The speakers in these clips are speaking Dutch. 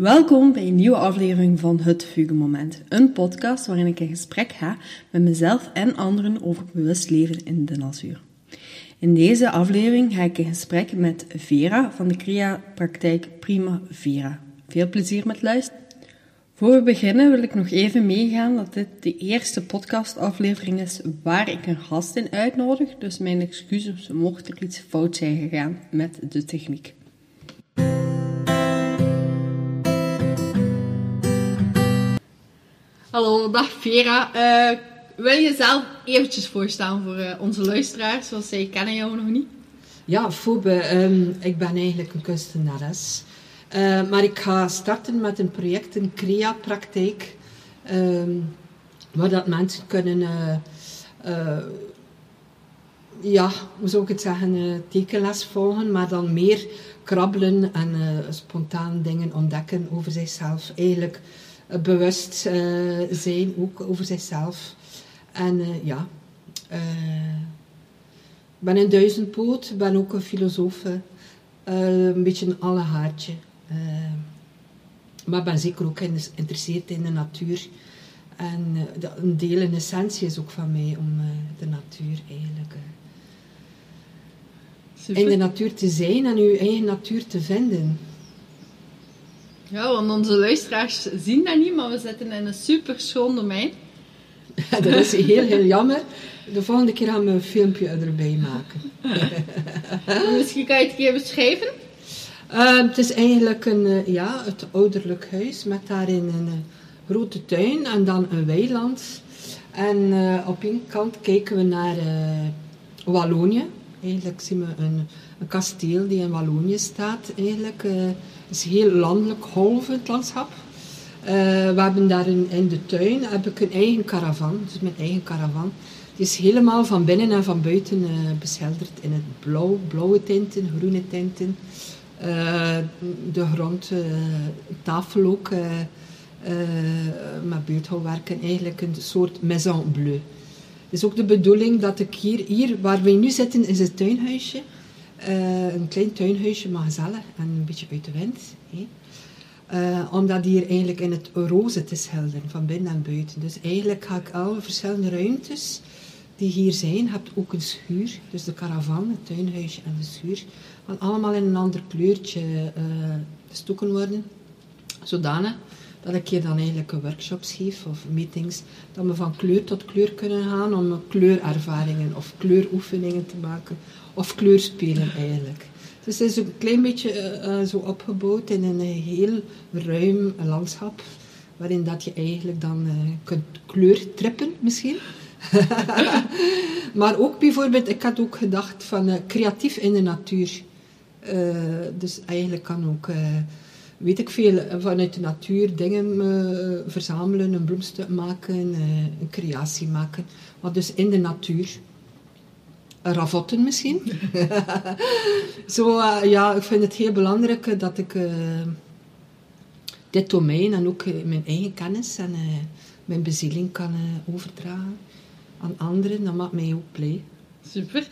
Welkom bij een nieuwe aflevering van Het Fugemoment, een podcast waarin ik in gesprek ga met mezelf en anderen over bewust leven in de natuur. In deze aflevering ga ik in gesprek met Vera van de Creapraktijk Primavera. Veel plezier met luisteren. Voor we beginnen wil ik nog even meegaan dat dit de eerste podcastaflevering is waar ik een gast in uitnodig, dus mijn excuses mocht er iets fout zijn gegaan met de techniek. Hallo, dag Vera. Wil je jezelf eventjes voorstellen voor onze luisteraars, zoals zij kennen jou nog niet? Ja, Fobe, ik ben eigenlijk een kunstenares. Maar ik ga starten met een project, een creapraktijk, waar dat mensen kunnen, hoe zou ik het zeggen, tekenles volgen, maar dan meer krabbelen en spontaan dingen ontdekken over zichzelf. Eigenlijk bewust zijn, ook over zichzelf. En ik ben een duizendpoot, ik ben ook een filosoof, een beetje een allegaartje. Maar ik ben zeker ook geïnteresseerd in de natuur. En een deel in essentie is ook van mij om de natuur eigenlijk... in de natuur te zijn en uw eigen natuur te vinden. Ja, want onze luisteraars zien dat niet, maar we zitten in een super schoon domein. Ja, dat is heel jammer. De volgende keer gaan we een filmpje erbij maken. Misschien kan je het een keer beschrijven? Het is eigenlijk het ouderlijk huis met daarin een grote tuin en dan een weiland. En op één kant kijken we naar Wallonië. Eigenlijk zien we een kasteel die in Wallonië staat. Eigenlijk is heel landelijk golvend het landschap. We hebben daar in de tuin heb ik een eigen caravan. Dus mijn eigen caravan. Die is helemaal van binnen en van buiten beschilderd in het blauw. Blauwe tinten, groene tinten. De grond, tafel ook. Met beeldhouwwerken. Eigenlijk een soort maison bleu. Het is ook de bedoeling dat ik hier waar we nu zitten, is een tuinhuisje. Een klein tuinhuisje, maar gezellig en een beetje uit de wind. Omdat hier eigenlijk in het roze te schilderen, van binnen en buiten. Dus eigenlijk ga ik alle verschillende ruimtes die hier zijn. Je hebt ook een schuur, dus de caravan, het tuinhuisje en de schuur. Gaan allemaal in een ander kleurtje gestoken worden. Zodanig dat ik hier dan eigenlijk een workshops geef of meetings, dat we van kleur tot kleur kunnen gaan om kleurervaringen of kleuroefeningen te maken of kleurspelen eigenlijk. Dus het is een klein beetje zo opgebouwd in een heel ruim landschap waarin dat je eigenlijk dan kunt kleurtrippen misschien. Maar ook bijvoorbeeld, ik had ook gedacht van creatief in de natuur. Dus eigenlijk kan ook... weet ik veel, vanuit de natuur dingen verzamelen, een bloemstuk maken, een creatie maken. Maar dus in de natuur. Ravotten misschien. Ik vind het heel belangrijk dat ik dit domein en ook mijn eigen kennis en mijn bezieling kan overdragen aan anderen. Dat maakt mij ook blij. Super.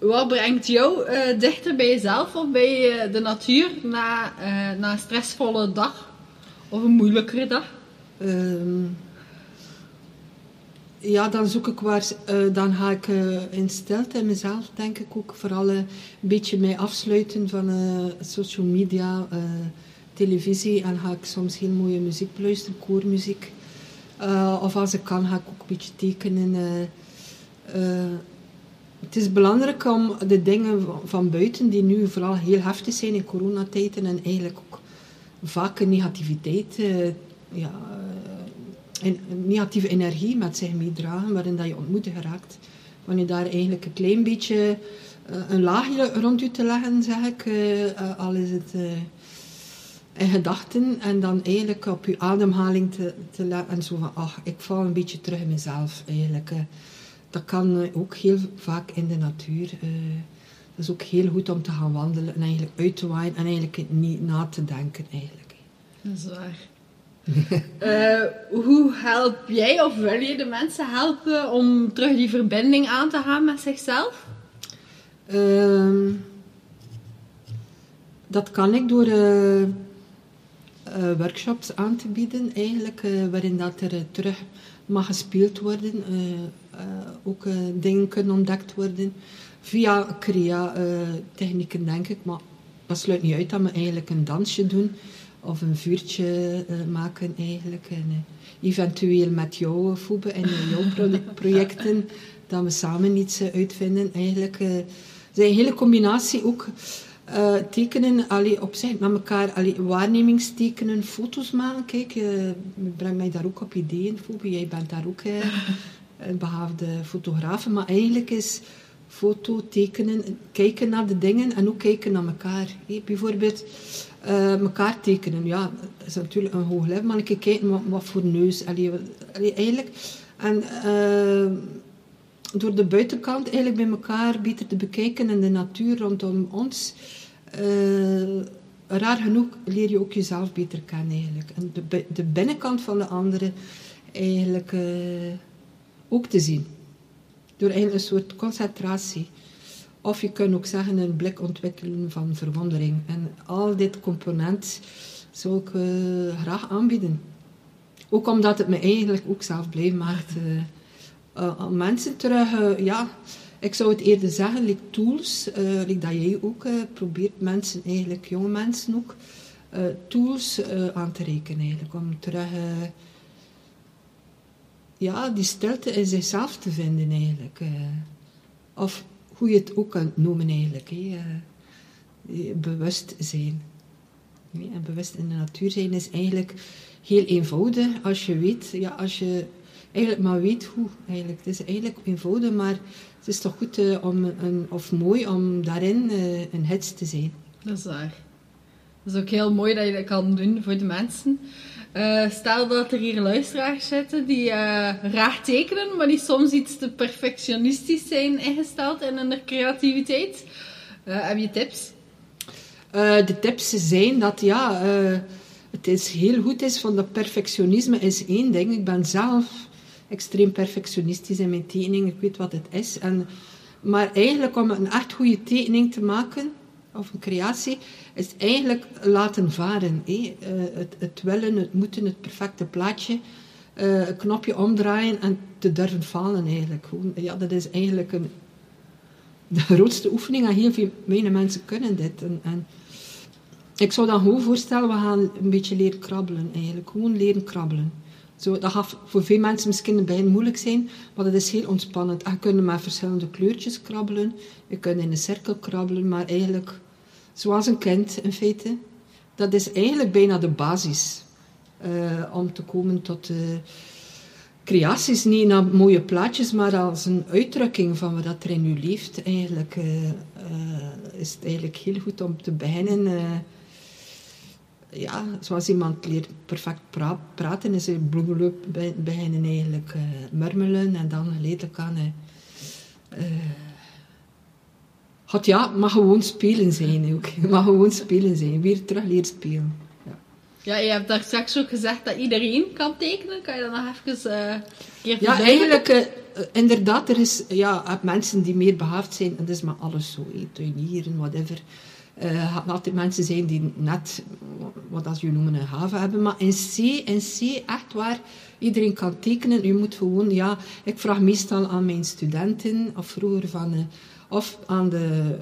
Wat brengt jou dichter bij jezelf of bij de natuur na een stressvolle dag? Of een moeilijkere dag? Dan zoek ik dan ga ik in stilte in mezelf, denk ik ook. Vooral een beetje mij afsluiten van social media, televisie. En ga ik soms heel mooie muziek luisteren, koormuziek. Of als ik kan, ga ik ook een beetje tekenen... het is belangrijk om de dingen van buiten die nu vooral heel heftig zijn in coronatijden en eigenlijk ook vaak negativiteit en negatieve energie met zich meedragen waarin dat je ontmoet geraakt, wanneer daar eigenlijk een klein beetje een laagje rond je te leggen, zeg ik, al is het in gedachten en dan eigenlijk op je ademhaling te leggen en zo van ik val een beetje terug in mezelf eigenlijk. Dat kan ook heel vaak in de natuur. Dat is ook heel goed om te gaan wandelen en eigenlijk uit te waaien en eigenlijk niet na te denken eigenlijk. Dat is waar. Hoe help jij of wil je de mensen helpen om terug die verbinding aan te gaan met zichzelf? Dat kan ik door workshops aan te bieden, eigenlijk, waarin dat er terug mag gespeeld worden, ook dingen kunnen ontdekt worden, via crea-technieken denk ik, maar dat sluit niet uit dat we eigenlijk een dansje doen, of een vuurtje maken eigenlijk, en eventueel met jou, FUGE, en jouw projecten, dat we samen iets uitvinden eigenlijk. Het is een hele combinatie ook. Tekenen, opzij met elkaar, waarnemingstekenen, foto's maken. Kijk, breng mij daar ook op ideeën, FUGE. Jij bent daar ook een behaafde fotograaf. Maar eigenlijk is foto, tekenen, kijken naar de dingen en ook kijken naar elkaar. Bijvoorbeeld, elkaar tekenen. Ja, dat is natuurlijk een hoog level, maar een keer kijken wat voor neus. Eigenlijk. En... door de buitenkant eigenlijk bij elkaar beter te bekijken en de natuur rondom ons. Raar genoeg leer je ook jezelf beter kennen eigenlijk. En de binnenkant van de anderen eigenlijk ook te zien. Door eigenlijk een soort concentratie. Of je kunt ook zeggen een blik ontwikkelen van verwondering. En al dit component zou ik graag aanbieden. Ook omdat het me eigenlijk ook zelf blij maakt... mensen terug, ik zou het eerder zeggen, like tools, like dat jij ook probeert mensen, eigenlijk jonge mensen ook, tools aan te reiken eigenlijk, om terug die stilte in zichzelf te vinden eigenlijk, of hoe je het ook kunt noemen eigenlijk, bewust zijn. Nee, en bewust in de natuur zijn is eigenlijk heel eenvoudig als je weet, als je eigenlijk maar weet hoe, eigenlijk. Het is eigenlijk eenvoudig, maar het is toch goed mooi om daarin een gids te zijn. Dat is waar. Dat is ook heel mooi dat je dat kan doen voor de mensen. Stel dat er hier luisteraars zitten die raar tekenen, maar die soms iets te perfectionistisch zijn ingesteld in hun creativiteit. Heb je tips? De tips zijn dat, het is heel goed is, van dat perfectionisme is één ding. Ik ben zelf... extreem perfectionistisch in mijn tekening, ik weet wat het is. Maar eigenlijk om een echt goede tekening te maken, of een creatie, is eigenlijk laten varen. Het willen, het moeten, het perfecte plaatje, een knopje omdraaien en te durven falen eigenlijk. Ja, dat is eigenlijk de grootste oefening en heel veel mensen kunnen dit. En ik zou dan gewoon voorstellen, we gaan een beetje leren krabbelen eigenlijk, gewoon leren krabbelen. Zo, dat gaat voor veel mensen misschien in het begin moeilijk zijn, maar dat is heel ontspannend. En je kunt met verschillende kleurtjes krabbelen, je kunt in een cirkel krabbelen, maar eigenlijk zoals een kind in feite. Dat is eigenlijk bijna de basis om te komen tot creaties, niet naar mooie plaatjes, maar als een uitdrukking van wat er in je leeft. Eigenlijk is het eigenlijk heel goed om te beginnen... zoals iemand leert perfect praten, is hij beginnen eigenlijk murmelen en dan geleidelijk aan mag gewoon spelen zijn ook. Mag gewoon spelen zijn, weer terug leren spelen. Ja, je hebt daar straks ook gezegd dat iedereen kan tekenen. Kan je dat nog even verduidelijken? Ja, eigenlijk, inderdaad, er is mensen die meer behaafd zijn, en dat is maar alles zo, tuinieren, whatever... altijd mensen zijn die net wat als je noemen een haven hebben, maar in C echt waar, iedereen kan tekenen. Je moet gewoon, ik vraag meestal aan mijn studenten of vroeger of aan de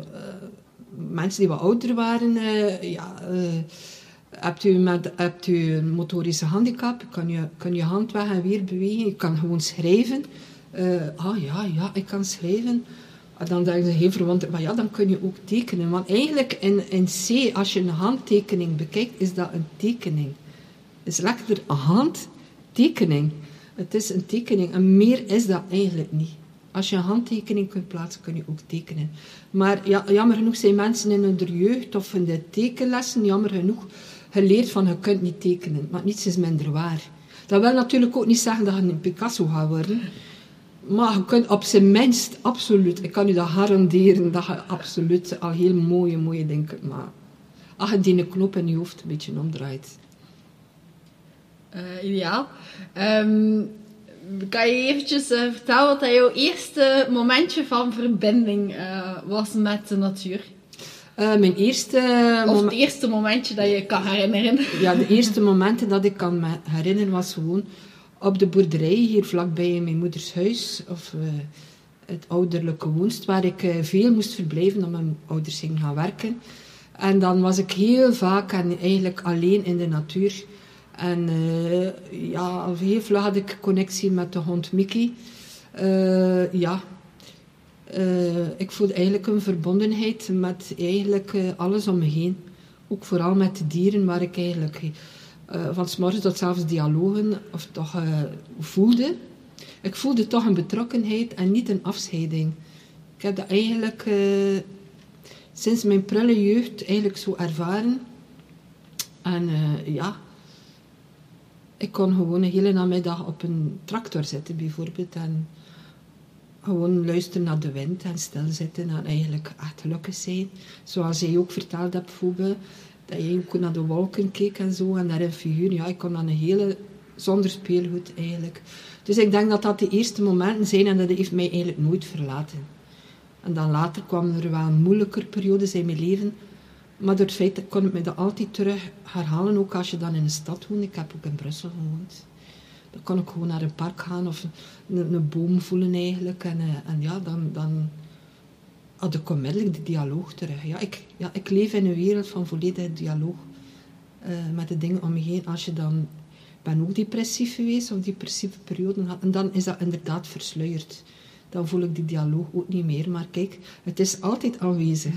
mensen die wat ouder waren, hebt u een motorische handicap, kan je hand weg en weer bewegen, je kan gewoon schrijven, ik kan schrijven. Dan denk je heel verwonderd, maar dan kun je ook tekenen. Want eigenlijk in C, als je een handtekening bekijkt, is dat een tekening. Het is lekker een handtekening. Het is een tekening. En meer is dat eigenlijk niet. Als je een handtekening kunt plaatsen, kun je ook tekenen. Maar jammer genoeg zijn mensen in hun jeugd of in de tekenlessen, jammer genoeg, geleerd van je kunt niet tekenen. Maar niets is minder waar. Dat wil natuurlijk ook niet zeggen dat je een Picasso gaat worden... Maar je kunt op zijn minst, absoluut, ik kan je dat garanderen, dat je absoluut al heel mooie dingen kunt maken. Als je die knop in je hoofd een beetje omdraait. Ideaal. Kan je eventjes vertellen wat jouw eerste momentje van verbinding was met de natuur? Mijn eerste... Of het eerste momentje dat je kan herinneren. Ja, de eerste momenten dat ik kan herinneren was gewoon op de boerderij hier vlakbij in mijn moeders huis. Of het ouderlijke woonst, waar ik veel moest verblijven omdat mijn ouders gingen gaan werken. En dan was ik heel vaak en eigenlijk alleen in de natuur. En ja, heel vlug had ik connectie met de hond Mickey. Ik voelde eigenlijk een verbondenheid met eigenlijk alles om me heen. Ook vooral met de dieren waar ik eigenlijk van 's morgens tot zelfs dialogen of toch voelde. Ik voelde toch een betrokkenheid en niet een afscheiding. Ik heb dat eigenlijk sinds mijn prille jeugd eigenlijk zo ervaren. En ik kon gewoon een hele namiddag op een tractor zitten bijvoorbeeld en gewoon luisteren naar de wind en stilzitten en eigenlijk echt gelukkig zijn. Zoals jij ook verteld hebt, Fube, dat jij ook naar de wolken keek en zo en daar een figuur. Ja, ik kon dan een hele... zonder speelgoed eigenlijk. Dus ik denk dat dat de eerste momenten zijn en dat heeft mij eigenlijk nooit verlaten. En dan later kwamen er wel moeilijker periodes in mijn leven. Maar door het feit kon ik me dat altijd terug herhalen, ook als je dan in een stad woont. Ik heb ook in Brussel gewoond. Dan kon ik gewoon naar een park gaan of een boom voelen eigenlijk. En dan had ik onmiddellijk de dialoog terug. Ja, ik leef in een wereld van volledige dialoog met de dingen om me heen. Als je dan... Ik ben ook depressief geweest, of depressieve perioden had. En dan is dat inderdaad versluierd. Dan voel ik die dialoog ook niet meer. Maar kijk, het is altijd aanwezig.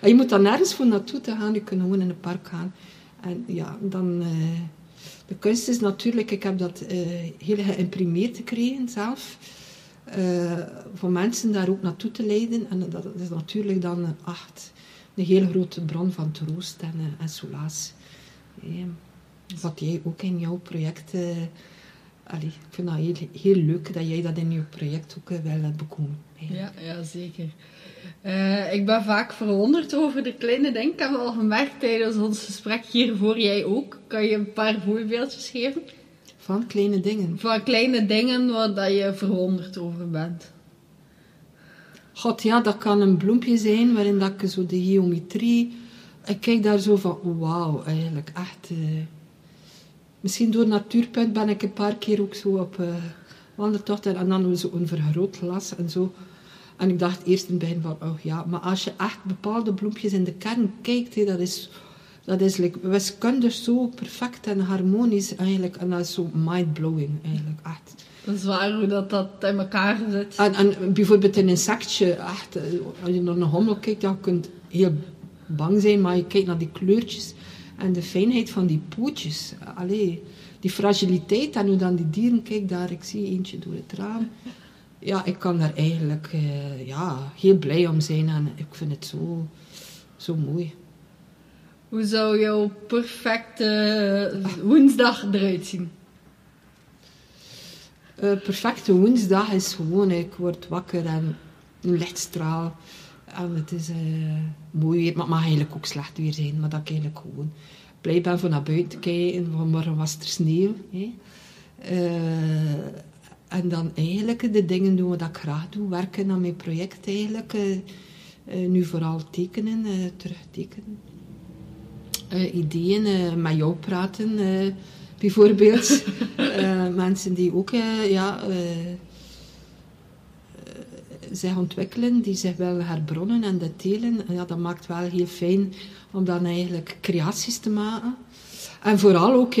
En je moet dan nergens voor naartoe te gaan. Je kunt gewoon in het park gaan. En ja, dan... de kunst is natuurlijk... Ik heb dat heel geïmprimeerd gekregen zelf. Voor mensen daar ook naartoe te leiden. En dat is natuurlijk dan een heel grote bron van troost en soelaas. Wat jij ook in jouw project... ik vind dat heel leuk dat jij dat in je project ook wel hebt bekomen. Ja, zeker. Ik ben vaak verwonderd over de kleine dingen. Ik heb al gemerkt tijdens ons gesprek hiervoor, jij ook. Kan je een paar voorbeeldjes geven? Van kleine dingen? Van kleine dingen waar je verwonderd over bent. God, ja, dat kan een bloempje zijn waarin dat ik zo de geometrie... Ik kijk daar zo van, wauw, eigenlijk echt... Misschien door Natuurpunt ben ik een paar keer ook zo op wandeltocht en dan zo een vergrootglas en zo. En ik dacht eerst in het begin van, oh ja, maar als je echt bepaalde bloempjes in de kern kijkt, dat is like, wiskundig zo perfect en harmonisch eigenlijk. En dat is zo mind-blowing eigenlijk, echt. Dat is waar hoe dat in elkaar zit. En bijvoorbeeld een insectje, echt, als je naar een hommel kijkt, dan kun je heel bang zijn, maar je kijkt naar die kleurtjes... En de fijnheid van die pootjes. Allee, die fragiliteit. En hoe dan die dieren, kijk daar, ik zie eentje door het raam. Ja, ik kan daar eigenlijk heel blij om zijn. En ik vind het zo mooi. Hoe zou jouw perfecte woensdag eruit zien? Perfecte woensdag is gewoon, ik word wakker en een lichtstraal. En het is mooi weer, maar het mag eigenlijk ook slecht weer zijn. Maar dat ik eigenlijk gewoon blij ben van naar buiten te kijken. Vanmorgen was er sneeuw. En dan eigenlijk de dingen doen wat ik graag doe. Werken aan mijn project eigenlijk. Nu vooral tekenen, terugtekenen. Ideeën, met jou praten bijvoorbeeld. Mensen die ook... zich ontwikkelen, die zich wel herbronnen en dat delen. Ja, dat maakt wel heel fijn om dan eigenlijk creaties te maken. En vooral ook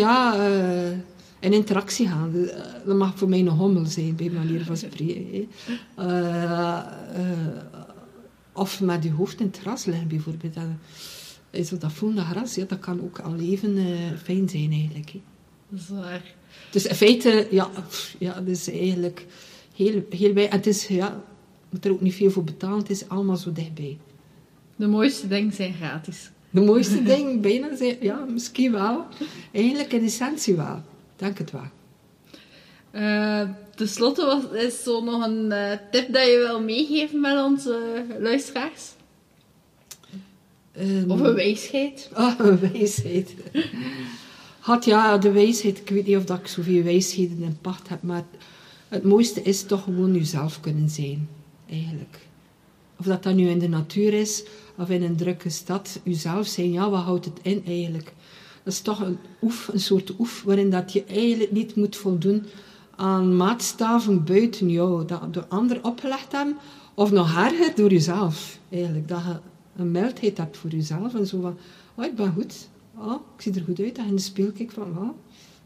in interactie gaan. Dat mag voor mij een hommel zijn, bij manier van spreken. Of met je hoofd in het gras liggen, bijvoorbeeld. Dat voelende gras, ja, dat kan ook al even fijn zijn, eigenlijk. Dat is waar. Dus in feite, dat is eigenlijk heel bij. En het is, je moet er ook niet veel voor betalen, het is allemaal zo dichtbij. De mooiste dingen zijn gratis. De mooiste dingen bijna zijn, ja, misschien wel. Eigenlijk in essentie wel. Dank het wel. Ten slotte is zo nog een tip dat je wil meegeven met onze luisteraars? Of een wijsheid? Een wijsheid. De wijsheid. Ik weet niet of dat ik zoveel wijsheden in pacht heb, maar... Het mooiste is toch gewoon jezelf kunnen zijn, eigenlijk. Of dat nu in de natuur is, of in een drukke stad uzelf zijn. Ja, wat houdt het in eigenlijk? Dat is toch een soort oef, waarin dat je eigenlijk niet moet voldoen aan maatstaven buiten jou, dat door anderen opgelegd hebben, of nog harder door jezelf, eigenlijk. Dat je een mildheid hebt voor jezelf en zo van, oh, ik ben goed, oh, ik zie er goed uit, dat je in de spiegel kijkt van, oh,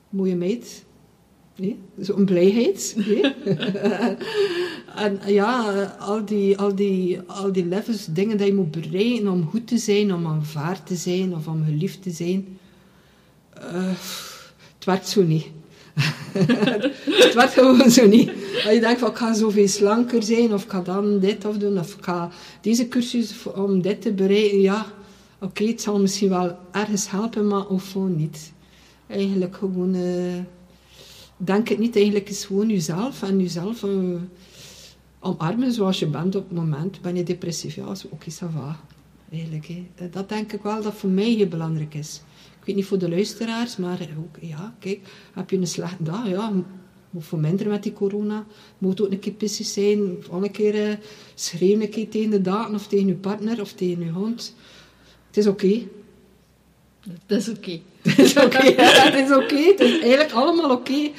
mooie meid. Nee, zo'n blijheid. Nee. En ja, al die levels, dingen dat je moet bereiken om goed te zijn, om aanvaard te zijn of om geliefd te zijn. Het werkt zo niet. Het werkt gewoon zo niet. Als je denkt van, ik ga zoveel slanker zijn, of ik ga dan dit of doen, of ik ga deze cursus om dit te bereiken. Ja, oké, het zal misschien wel ergens helpen, maar of gewoon niet. Eigenlijk gewoon... Denk het niet, eigenlijk is gewoon jezelf en jezelf omarmen zoals je bent op het moment. Ben je depressief? Ja, is ook ça va. Eigenlijk, hè. Dat denk ik wel dat voor mij heel belangrijk is. Ik weet niet voor de luisteraars, maar ook, ja, kijk, heb je een slechte dag? Ja, moet voor minder met die corona. Moet ook een keer pissig zijn. Of een keer schreeuwen een keer tegen de daken of tegen je partner of tegen je hond. Het is oké. Dat is oké. Het is oké, het is oké. Het is eigenlijk allemaal oké.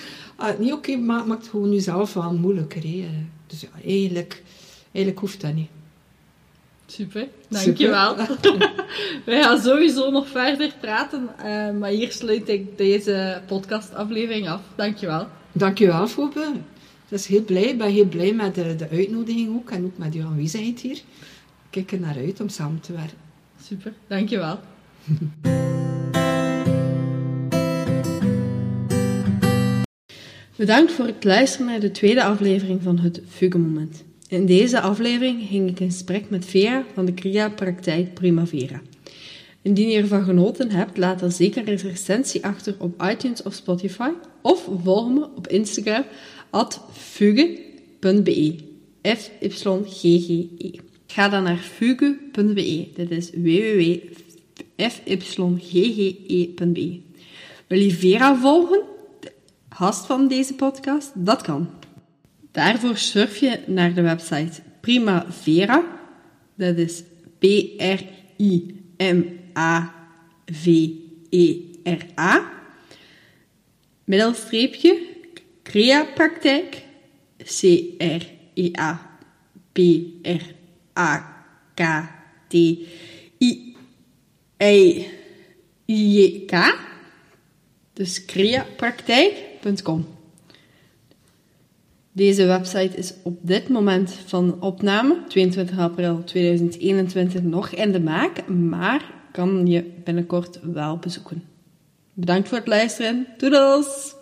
Niet oké maakt gewoon jezelf wel moeilijker. Hè. Dus ja, eigenlijk hoeft dat niet. Super, dankjewel. Wij gaan sowieso nog verder praten, maar hier sluit ik deze podcastaflevering af. Dankjewel. Dankjewel, Fobbe. Ik ben heel blij met de uitnodiging ook en ook met uw aanwezigheid hier. Ik kijk er naar uit om samen te werken. Super, dankjewel. Bedankt voor het luisteren naar de tweede aflevering van Het Fugemoment. In deze aflevering ging ik in gesprek met Vera van de Creapraktijk Primavera. Indien je ervan genoten hebt, laat dan zeker een recensie achter op iTunes of Spotify of volg me op Instagram @fuge.be. FYGGE. Ga dan naar FUGE.be. Dit is www.fyge.be. Wil je Vera volgen? Gast van deze podcast? Dat kan. Daarvoor surf je naar de website Primavera. Dat is Primavera. _ Creapraktijk. CREAPRAKTIJK. Dus creapraktijk.com. Deze website is op dit moment van opname, 22 april 2021, nog in de maak, maar kan je binnenkort wel bezoeken. Bedankt voor het luisteren. Doedels!